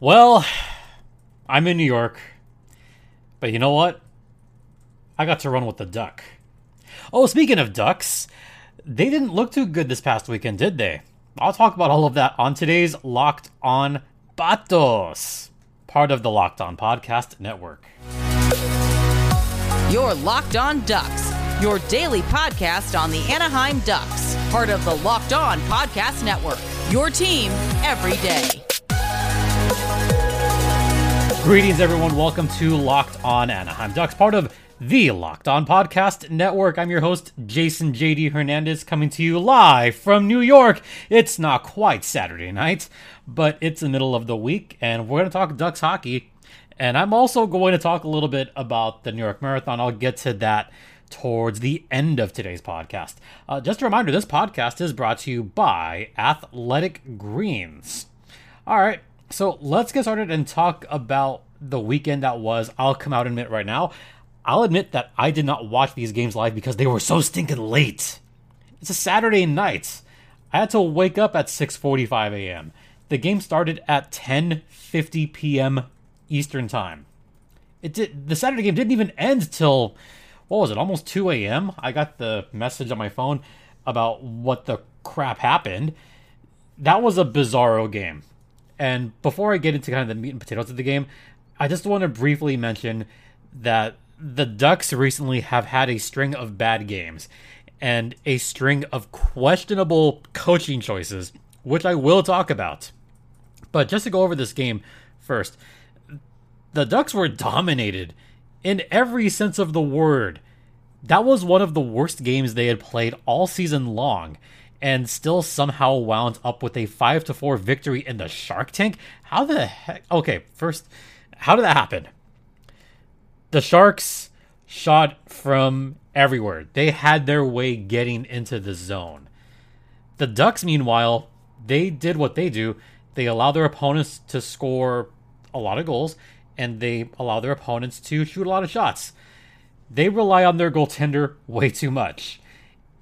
Well, I'm in New York, but you know what? I got to run with the Duck. Oh, speaking of Ducks, they didn't look too good this past weekend, did they? I'll talk about all of that on today's Locked On Patos, part of the Locked On Podcast Network. Your Locked On Ducks, your daily podcast on the Anaheim Ducks, part of the Locked On Podcast Network, your team every day. Greetings, everyone. Welcome to Locked On Anaheim Ducks, part of the Locked On Podcast Network. I'm your host, Jason JD Hernandez, coming to you live from New York. It's not quite Saturday night, but it's the middle of the week, and we're going to talk Ducks hockey. And I'm also going to talk a little bit about the New York Marathon. I'll get to that towards the end of today's podcast. Just a reminder, this podcast is brought to you by Athletic Greens. All right. So let's get started and talk about the weekend that was. I'll come out and admit right now, I'll admit that I did not watch these games live because they were so stinking late. It's a Saturday night. I had to wake up at 6:45 a.m. The game started at 10:50 p.m. Eastern time. The Saturday game didn't even end till, what was it, almost 2 a.m.? I got the message on my phone about what the crap happened. That was a bizarro game. And before I get into kind of the meat and potatoes of the game, I just want to briefly mention that the Ducks recently have had a string of bad games and a string of questionable coaching choices, which I will talk about. But just to go over this game first, the Ducks were dominated in every sense of the word. That was one of the worst games they had played all season long, and still somehow wound up with a 5-4 victory in the Shark Tank? How the heck? Okay, first, how did that happen? The Sharks shot from everywhere. They had their way getting into the zone. The Ducks, meanwhile, they did what they do. They allow their opponents to score a lot of goals, and they allow their opponents to shoot a lot of shots. They rely on their goaltender way too much.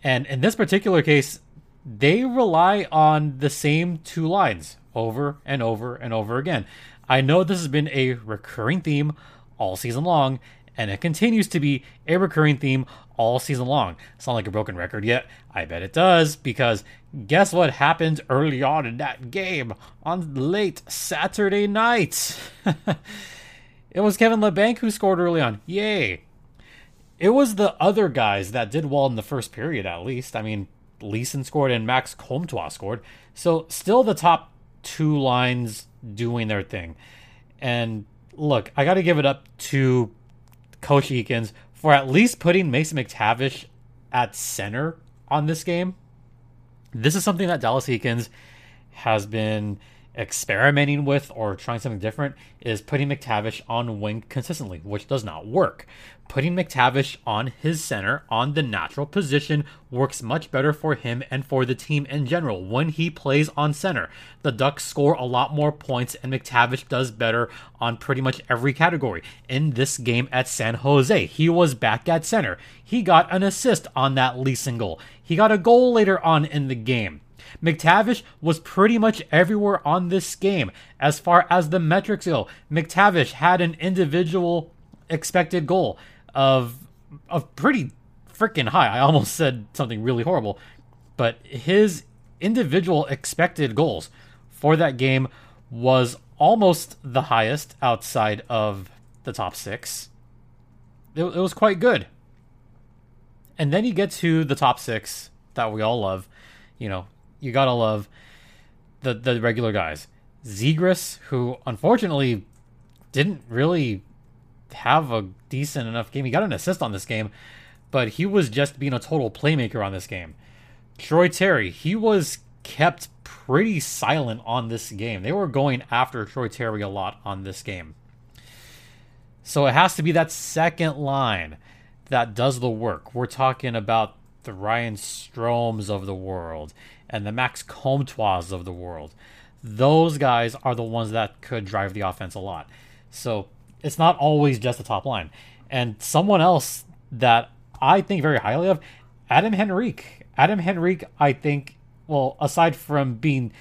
And in this particular case, they rely on the same two lines over and over and over again. I know this has been a recurring theme all season long, and it continues to be a recurring theme all season long. Sound like a broken record yet? I bet it does, because guess what happened early on in that game on late Saturday night? It was Kevin LeBlanc who scored early on. Yay! It was the other guys that did well in the first period, at least. I mean, Leeson scored and Max Comtois scored. So still the top two lines doing their thing. And look, I got to give it up to Coach Eakins for at least putting Mason McTavish at center on this game. This is something that Dallas Eakins has been experimenting with or trying something different, is putting McTavish on wing consistently, which does not work. Putting McTavish on his center, on the natural position, works much better for him and for the team in general. When he plays on center, the Ducks score a lot more points, and McTavish does better on pretty much every category. In this game at San Jose, he was back at center. He got an assist on that Leeson goal. He got a goal later on in the game. McTavish was pretty much everywhere on this game. As far as the metrics go, McTavish had an individual expected goal of pretty freaking high. I almost said something really horrible, but his individual expected goals for that game was almost the highest outside of the top six. It was quite good. And then you get to the top six that we all love. You know, you gotta love the regular guys. Zegras, who unfortunately didn't really have a decent enough game. He got an assist on this game, but he was just being a total playmaker on this game. Troy Terry, he was kept pretty silent on this game. They were going after Troy Terry a lot on this game. So it has to be that second line that does the work. We're talking about the Ryan Stromes of the world and the Max Comtois of the world. Those guys are the ones that could drive the offense a lot. So it's not always just the top line. And someone else that I think very highly of, Adam Henrique. Adam Henrique, I think, well, aside from being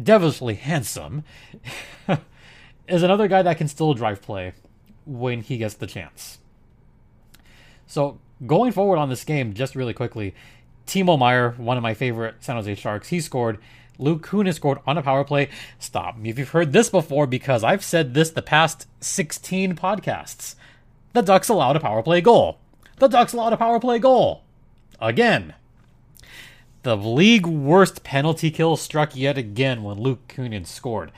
devilishly handsome is another guy that can still drive play when he gets the chance. So going forward on this game, just really quickly, Timo Meyer, one of my favorite San Jose Sharks, he scored. Luke Kunin scored on a power play. Stop me if you've heard this before, because I've said this the past 16 podcasts. The Ducks allowed a power play goal. The Ducks allowed a power play goal. Again. The league worst penalty kill struck yet again when Luke Kunin scored.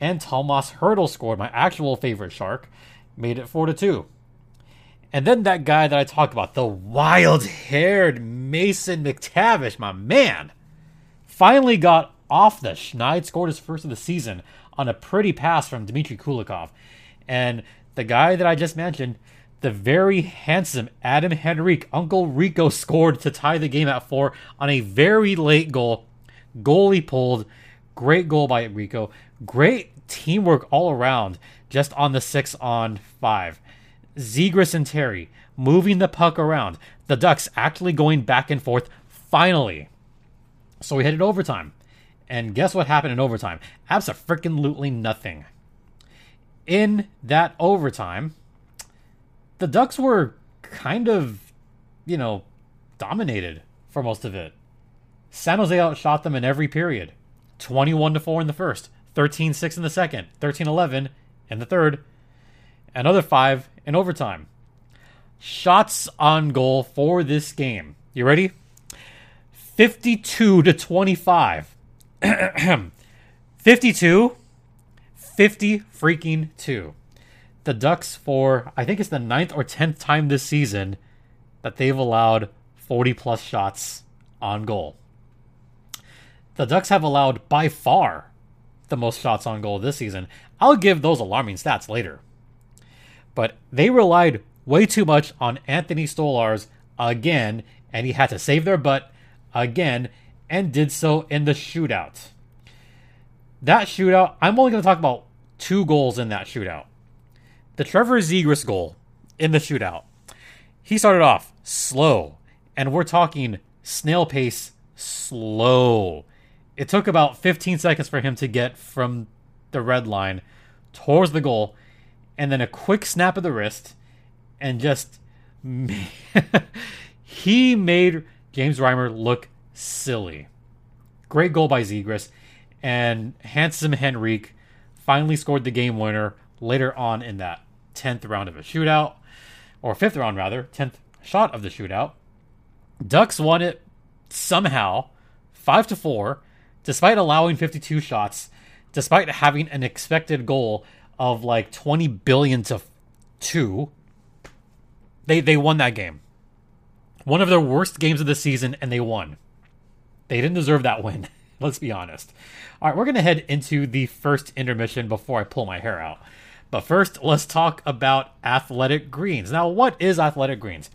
And Tomas Hertl scored, my actual favorite Shark, made it 4-2. And then that guy that I talked about, the wild-haired Mason McTavish, my man, finally got off the schneid, scored his first of the season on a pretty pass from Dmitry Kulikov. And the guy that I just mentioned, the very handsome Adam Henrique, Uncle Rico, scored to tie the game at 4 on a very late goal. Goalie pulled. Great goal by Rico. Great teamwork all around, just on the 6-on-5. Zegras and Terry moving the puck around. The Ducks actually going back and forth, finally. So we headed overtime. And guess what happened in overtime? Abso-freaking-lutely nothing. In that overtime, the Ducks were kind of, dominated for most of it. San Jose outshot them in every period. 21-4 in the first, 13-6 in the second, 13-11 in the third, another 5 in overtime. Shots on goal for this game. You ready? 52-25. 52, 50 freaking 2. The Ducks, for I think it's the 9th or 10th time this season that they've allowed 40-plus shots on goal. The Ducks have allowed by far the most shots on goal this season. I'll give those alarming stats later. But they relied way too much on Anthony Stolarz again, and he had to save their butt again, and did so in the shootout. That shootout, I'm only going to talk about 2 goals in that shootout. The Trevor Zegras goal in the shootout, he started off slow, and we're talking snail pace slow. It took about 15 seconds for him to get from the red line towards the goal, and then a quick snap of the wrist, and just he made James Reimer look silly. Great goal by Zegras, and handsome Henrique finally scored the game winner later on in that 10th round of a shootout, or 5th round rather, 10th shot of the shootout. Ducks won it somehow 5-4, despite allowing 52 shots, despite having an expected goal of like 20 billion to 2. They won that game. One of their worst games of the season, and they won. They didn't deserve that win. Let's be honest. All right, we're going to head into the first intermission before I pull my hair out. But first, let's talk about Athletic Greens. Now, what is Athletic Greens?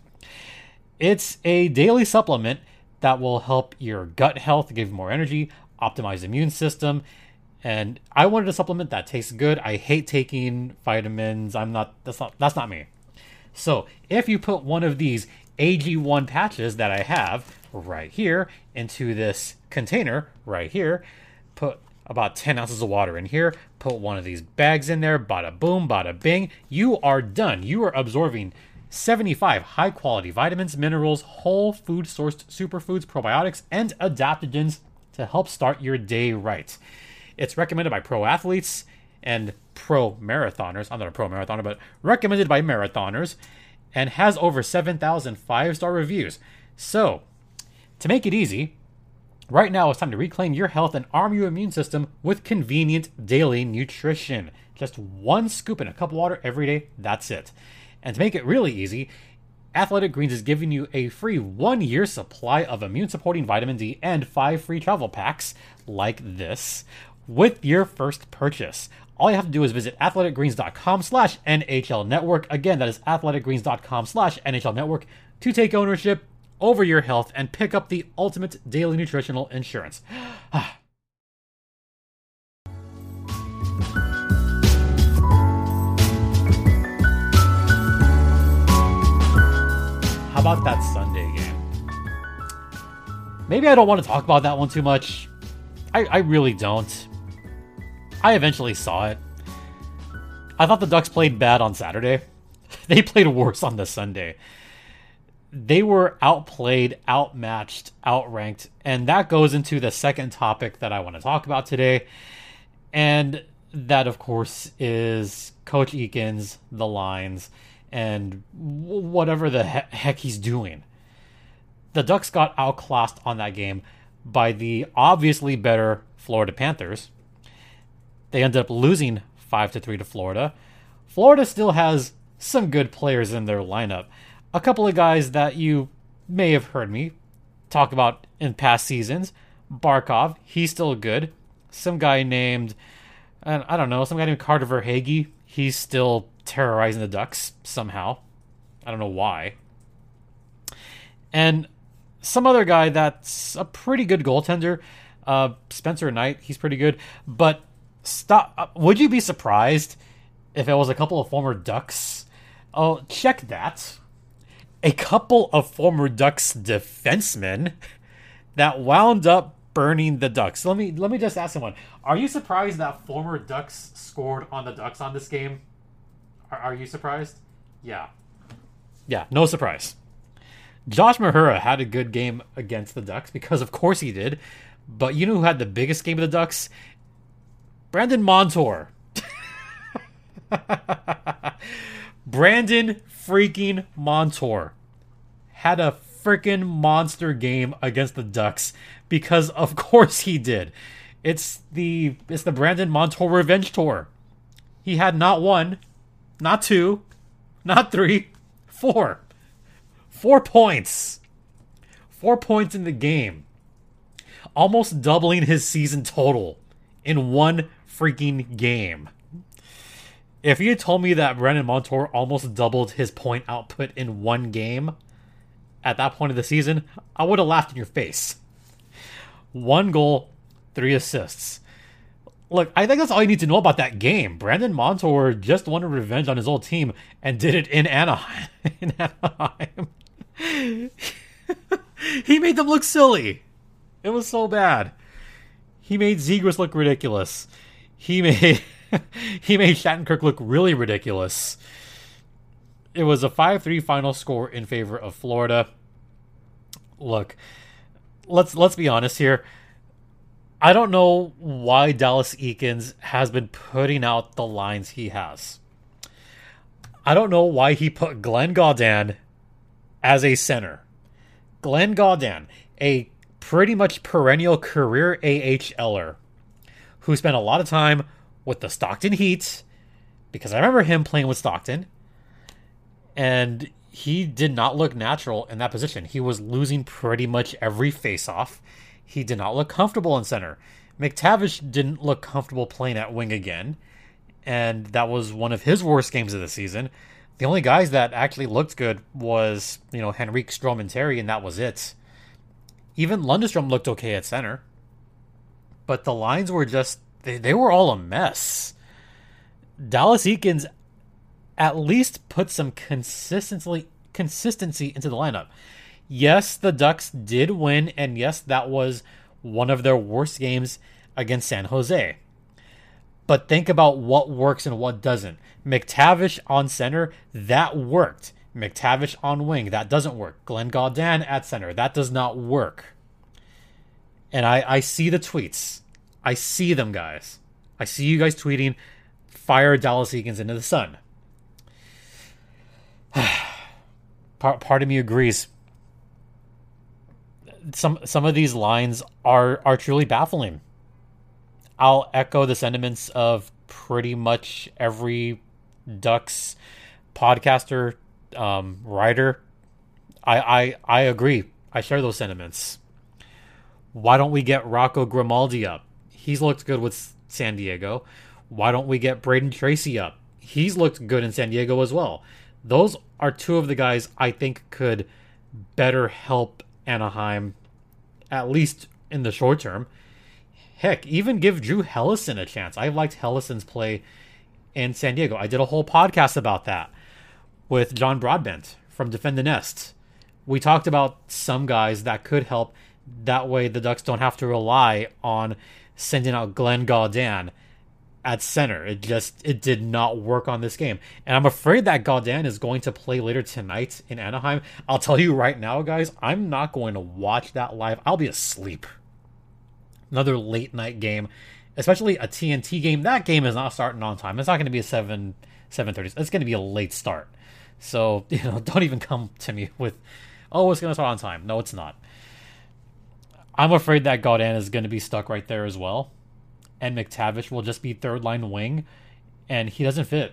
It's a daily supplement that will help your gut health, give you more energy, optimize the immune system. And I wanted a supplement that tastes good. I hate taking vitamins. That's not me. So if you put one of these AG1 patches that I have right here into this container right here, put about 10 ounces of water in here, put one of these bags in there, bada boom, bada bing, you are done. You are absorbing 75 high quality vitamins, minerals, whole food sourced superfoods, probiotics, and adaptogens to help start your day right. It's recommended by pro athletes and pro marathoners. I'm not a pro marathoner, but recommended by marathoners, and has over 7,000 5-star reviews. So to make it easy, right now it's time to reclaim your health and arm your immune system with convenient daily nutrition. Just 1 scoop in a cup of water every day, that's it. And to make it really easy, Athletic Greens is giving you a free 1-year supply of immune-supporting vitamin D and 5 free travel packs like this with your first purchase. All you have to do is visit athleticgreens.com/NHL Network. Again, that is athleticgreens.com/NHL Network to take ownership over your health and pick up the ultimate daily nutritional insurance. How about that Sunday game? Maybe I don't want to talk about that one too much. I really don't. I eventually saw it. I thought the Ducks played bad on Saturday. They played worse on the Sunday. They were outplayed, outmatched, outranked, and that goes into the second topic that I want to talk about today, and that, of course, is Coach Eakins, the lines, and whatever the heck he's doing. The Ducks got outclassed on that game by the obviously better Florida Panthers. They ended up losing 5-3 to Florida. Florida still has some good players in their lineup. A couple of guys that you may have heard me talk about in past seasons. Barkov, he's still good. Some guy named, I don't know, some guy named Carter Verhaeghe. He's still terrorizing the Ducks somehow. I don't know why. And some other guy that's a pretty good goaltender, Spencer Knight, he's pretty good. But stop. Would you be surprised if it was a couple of former Ducks? Oh, check that. A couple of former Ducks defensemen that wound up burning the Ducks. Let me just ask someone. Are you surprised that former Ducks scored on the Ducks on this game? Are you surprised? Yeah, no surprise. Josh Mahura had a good game against the Ducks because of course he did. But you know who had the biggest game of the Ducks? Brandon Montour. Brandon freaking Montour had a freaking monster game against the Ducks because of course he did. It's the Brandon Montour revenge tour. He had not one, not two, not three, four. 4 points. 4 points in the game. Almost doubling his season total in one freaking game. If you told me that Brandon Montour almost doubled his point output in one game at that point of the season, I would have laughed in your face. 1 goal, 3 assists. Look, I think that's all you need to know about that game. Brandon Montour just wanted revenge on his old team and did it in Anaheim. In Anaheim. He made them look silly. It was so bad. He made Zegras look ridiculous. He made Shattenkirk look really ridiculous. It was a 5-3 final score in favor of Florida. Look, let's be honest here. I don't know why Dallas Eakins has been putting out the lines he has. I don't know why he put Glenn Godin as a center. Glenn Godin, a pretty much perennial career AHLer who spent a lot of time with the Stockton Heat, because I remember him playing with Stockton, and he did not look natural in that position. He was losing pretty much every faceoff. He did not look comfortable in center. McTavish didn't look comfortable playing at wing again, and that was one of his worst games of the season. The only guys that actually looked good was, Henrik, Strome, and Terry, and that was it. Even Lundstrom looked okay at center, but the lines were just... They were all a mess. Dallas Eakins at least put some consistency into the lineup. Yes, the Ducks did win, and yes, that was one of their worst games against San Jose. But think about what works and what doesn't. McTavish on center, that worked. McTavish on wing, that doesn't work. Glenn Godin at center, that does not work. And I see the tweets. I see them, guys. I see you guys tweeting, fire Dallas Eakins into the sun. Part of me agrees. Some of these lines are truly baffling. I'll echo the sentiments of pretty much every Ducks podcaster, writer. I agree. I share those sentiments. Why don't we get Rocco Grimaldi up? He's looked good with San Diego. Why don't we get Braden Tracy up? He's looked good in San Diego as well. Those are two of the guys I think could better help Anaheim, at least in the short term. Heck, even give Drew Hellison a chance. I liked Hellison's play in San Diego. I did a whole podcast about that with John Broadbent from Defend the Nest. We talked about some guys that could help. That way the Ducks don't have to rely on sending out Glenn Godin at center. It did not work on this game. And I'm afraid that Godin is going to play later tonight in Anaheim. I'll tell you right now, guys, I'm not going to watch that live. I'll be asleep. Another late night game, especially a TNT game. That game is not starting on time. It's not going to be a 7:30. It's going to be a late start. So, don't even come to me with, oh, it's going to start on time. No, it's not. I'm afraid that Godin is going to be stuck right there as well. And McTavish will just be third line wing, and he doesn't fit.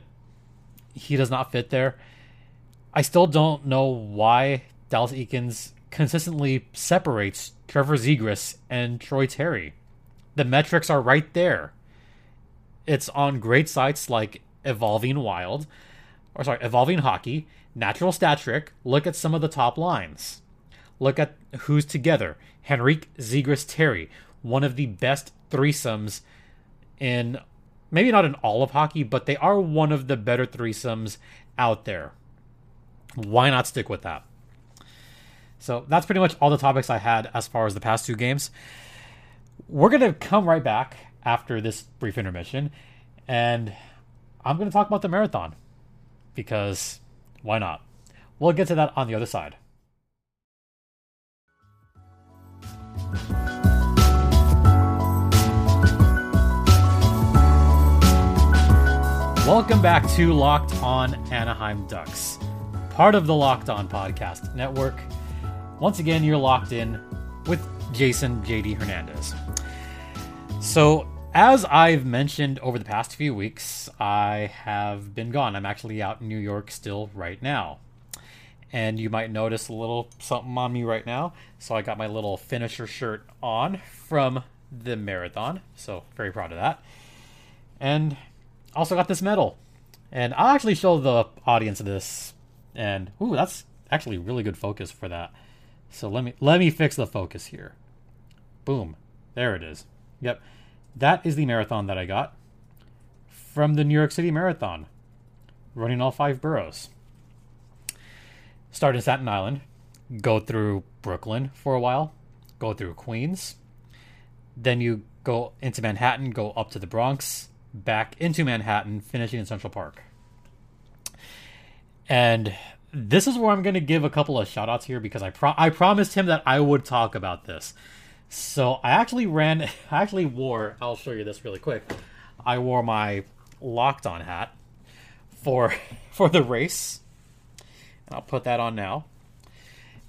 He does not fit there. I still don't know why Dallas Eakins consistently separates Trevor Zegras and Troy Terry. The metrics are right there. It's on great sites like Evolving Hockey, Natural Stat Trick. Look at some of the top lines. Look at who's together. Henrik, Zegras, Terry. One of the best threesomes in, maybe not in all of hockey, but they are one of the better threesomes out there. Why not stick with that? So that's pretty much all the topics I had as far as the past two games. We're going to come right back after this brief intermission, and I'm going to talk about the marathon, because why not? We'll get to that on the other side. Welcome back to Locked On Anaheim Ducks, part of the Locked On Podcast Network. Once again, you're locked in with Jason JD Hernandez. So, as I've mentioned over the past few weeks, I have been gone. I'm actually out in New York still right now. And you might notice a little something on me right now. So I got my little finisher shirt on from the marathon. So, very proud of that. And also got this medal, and I'll actually show the audience this. And ooh, that's actually really good focus for that. So let me fix the focus here. Boom, there it is. Yep, that is the marathon that I got from the New York City Marathon, running all 5 boroughs. Start in Staten Island, go through Brooklyn for a while, go through Queens, then you go into Manhattan, go up to the Bronx, back into Manhattan, finishing in Central Park. And this is where I'm going to give a couple of shout outs here, because I promised him that I would talk about this. So I actually wore, I'll show you this really quick. I wore my Locked On hat for the race. And I'll put that on now.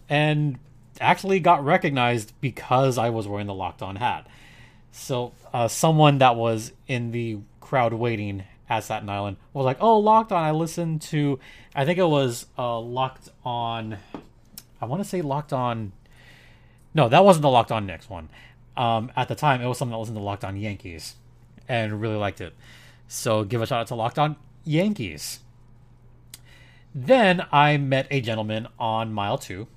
And actually got recognized because I was wearing the Locked On hat. So someone that was in the crowd waiting at Staten Island was like, oh, Locked On. I listened to, I think it was Locked On. I want to say Locked On. No, that wasn't the Locked On Knicks one. At the time, it was someone that listened to Locked On Yankees and really liked it. So give a shout out to Locked On Yankees. Then I met a gentleman on mile 2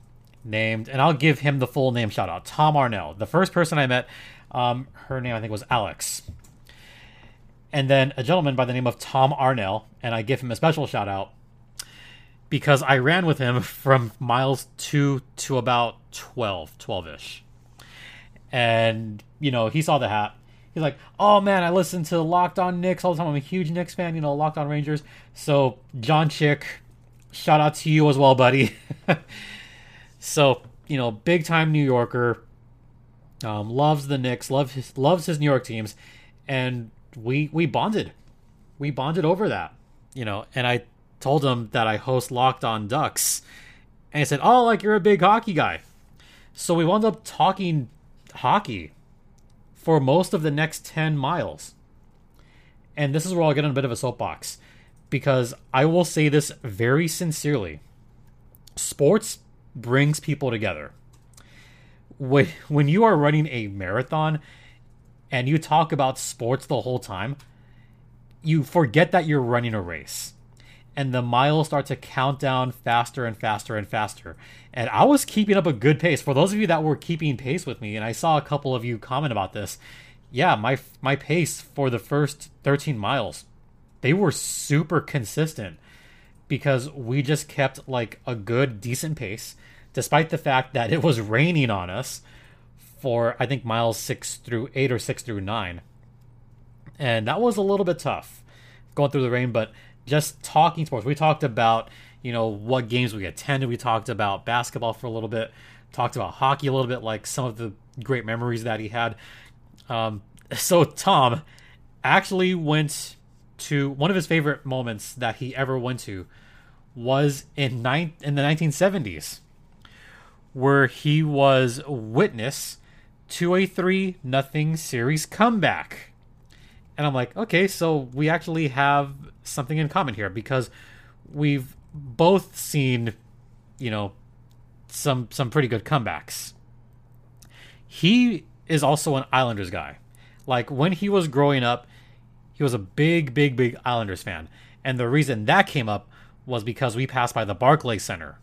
named, and I'll give him the full name shout out, Tom Arnell. The first person I met, her name I think was Alex. And then a gentleman by the name of Tom Arnell, and I give him a special shout out because I ran with him from miles 2 to about 12-ish. And, he saw the hat. He's like, oh man, I listen to Locked On Knicks all the time. I'm a huge Knicks fan, Locked On Rangers. So John Chick, shout out to you as well, buddy. So, big time New Yorker. Loves the Knicks, loves his New York teams, and we bonded over that, And I told him that I host Locked On Ducks, and he said, "Oh, like you're a big hockey guy." So we wound up talking hockey for most of the next 10 miles, and this is where I'll get in a bit of a soapbox, because I will say this very sincerely: sports brings people together. When you are running a marathon and you talk about sports the whole time, you forget that you're running a race, and the miles start to count down faster and faster and faster. And I was keeping up a good pace. For those of you that were keeping pace with me, and I saw a couple of you comment about this, yeah, my pace for the first 13 miles, they were super consistent because we just kept like a good, decent pace. Despite the fact that it was raining on us for, I think, miles 6 through 8 or 6 through 9. And that was a little bit tough going through the rain, but just talking sports. We talked about, what games we attended. We talked about basketball for a little bit, talked about hockey a little bit, like some of the great memories that he had. So Tom actually went to one of his favorite moments that he ever went to was in the 1970s, where he was witness to a 3-0 series comeback. And I'm like, okay, so we actually have something in common here, because we've both seen, some pretty good comebacks. He is also an Islanders guy. Like, when he was growing up, he was a big Islanders fan. And the reason that came up was because we passed by the Barclays Center.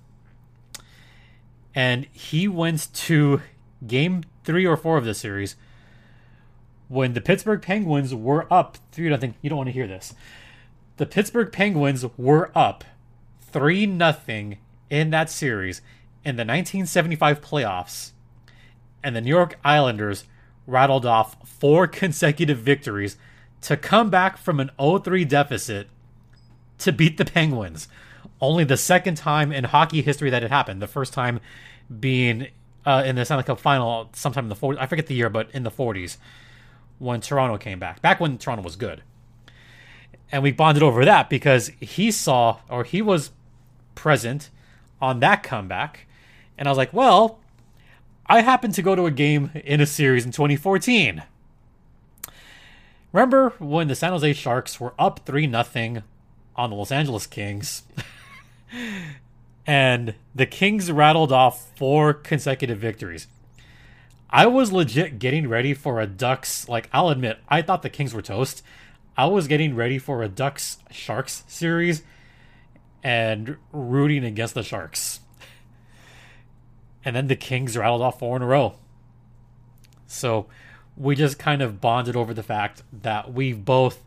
And he went to game 3 or 4 of the series when the Pittsburgh Penguins were up 3-0. You don't want to hear this. The Pittsburgh Penguins were up 3-0 in that series in the 1975 playoffs. And the New York Islanders rattled off 4 consecutive victories to come back from an 0-3 deficit to beat the Penguins. Only the second time in hockey history that it happened. The first time being in the Stanley Cup final sometime in the 40s. I forget the year, but in the 40s when Toronto came back. Back when Toronto was good. And we bonded over that because he was present on that comeback. And I was like, well, I happened to go to a game in a series in 2014. Remember when the San Jose Sharks were up 3-0 on the Los Angeles Kings, and the Kings rattled off 4 consecutive victories? I was legit getting ready for a Ducks, I'll admit, I thought the Kings were toast. I was getting ready for a Ducks-Sharks series and rooting against the Sharks. And then the Kings rattled off 4 in a row. So we just kind of bonded over the fact that we both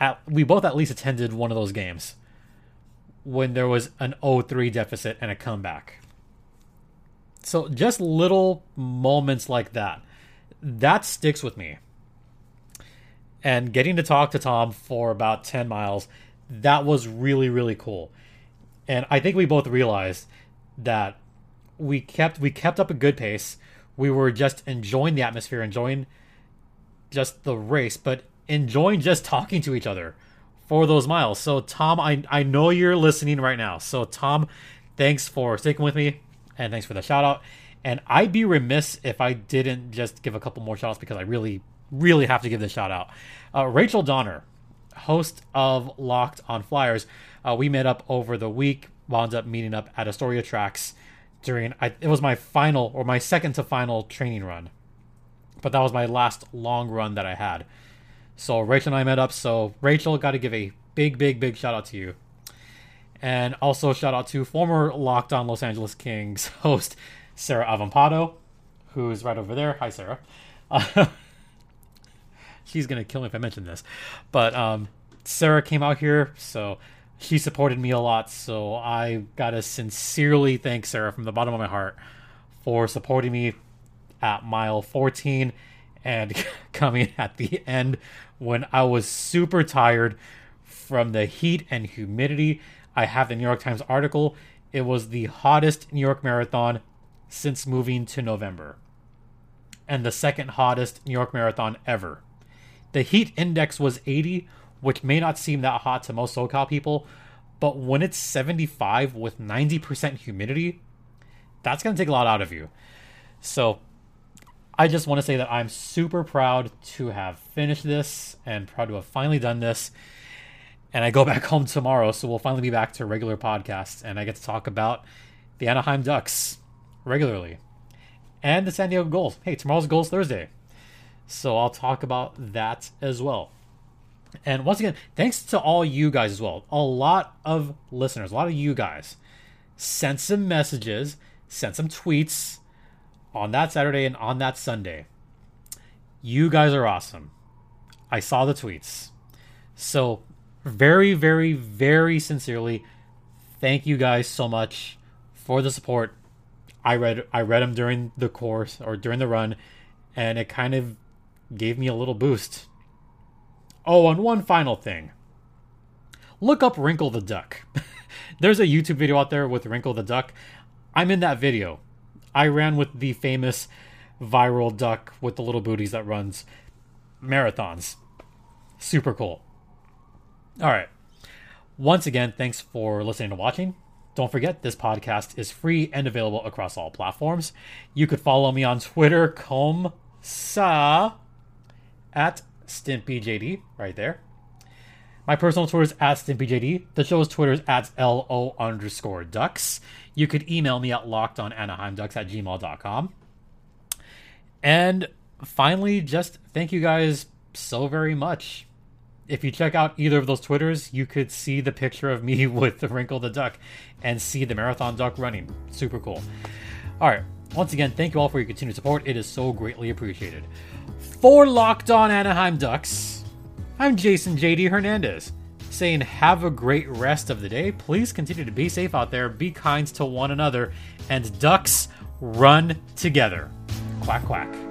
at least attended one of those games when there was an 0-3 deficit and a comeback. So just little moments like that sticks with me. And getting to talk to Tom for about 10 miles, that was really, really cool. And I think we both realized that we kept up a good pace. We were just enjoying the atmosphere, enjoying just the race, but enjoying just talking to each other for those miles. So Tom, I know you're listening right now. So Tom, thanks for sticking with me, and thanks for the shout out. And I'd be remiss if I didn't just give a couple more shout outs, because I really, really have to give this shout out. Rachel Donner, host of Locked on Flyers. We met up over the week, wound up meeting up at Astoria Tracks during, it was my second to final training run, but that was my last long run that I had. So Rachel and I met up. So Rachel, got to give a big shout out to you. And also shout out to former Locked on Los Angeles Kings host, Sarah Avampado, who is right over there. Hi, Sarah. She's going to kill me if I mention this. But Sarah came out here, so she supported me a lot. So I got to sincerely thank Sarah from the bottom of my heart for supporting me at mile 14 and coming at the end when I was super tired from the heat and humidity. I have the New York Times article. It was the hottest New York Marathon since moving to November, and the second hottest New York Marathon ever. The heat index was 80, which may not seem that hot to most SoCal people, but when it's 75 with 90% humidity, that's going to take a lot out of you. So I just want to say that I'm super proud to have finished this and proud to have finally done this. And I go back home tomorrow, so we'll finally be back to regular podcasts, and I get to talk about the Anaheim Ducks regularly and the San Diego Goals. Hey, tomorrow's Goals Thursday, so I'll talk about that as well. And once again, thanks to all you guys as well. A lot of listeners, a lot of you guys sent some messages, sent some tweets on that Saturday and on that Sunday. You guys are awesome. I saw the tweets. So very, very, very sincerely, thank you guys so much for the support. I read them during the course or during the run, and it kind of gave me a little boost. Oh, and one final thing. Look up Wrinkle the Duck. There's a YouTube video out there with Wrinkle the Duck. I'm in that video. I ran with the famous viral duck with the little booties that runs marathons. Super cool. All right. Once again, thanks for listening and watching. Don't forget, this podcast is free and available across all platforms. You could follow me on Twitter, @comsa, at StimpyJD, right there. My personal Twitter is @StimpyJD. The show's Twitter is @LO_Ducks. You could email me at LockedOnAnaheimDucks@gmail.com. And finally, just thank you guys so very much. If you check out either of those Twitters, you could see the picture of me with the Wrinkle the Duck and see the marathon duck running. Super cool. All right. Once again, thank you all for your continued support. It is so greatly appreciated. For Locked On Anaheim Ducks, I'm Jason JD Hernandez, saying have a great rest of the day. Please continue to be safe out there, be kind to one another, and Ducks run together. Quack, quack.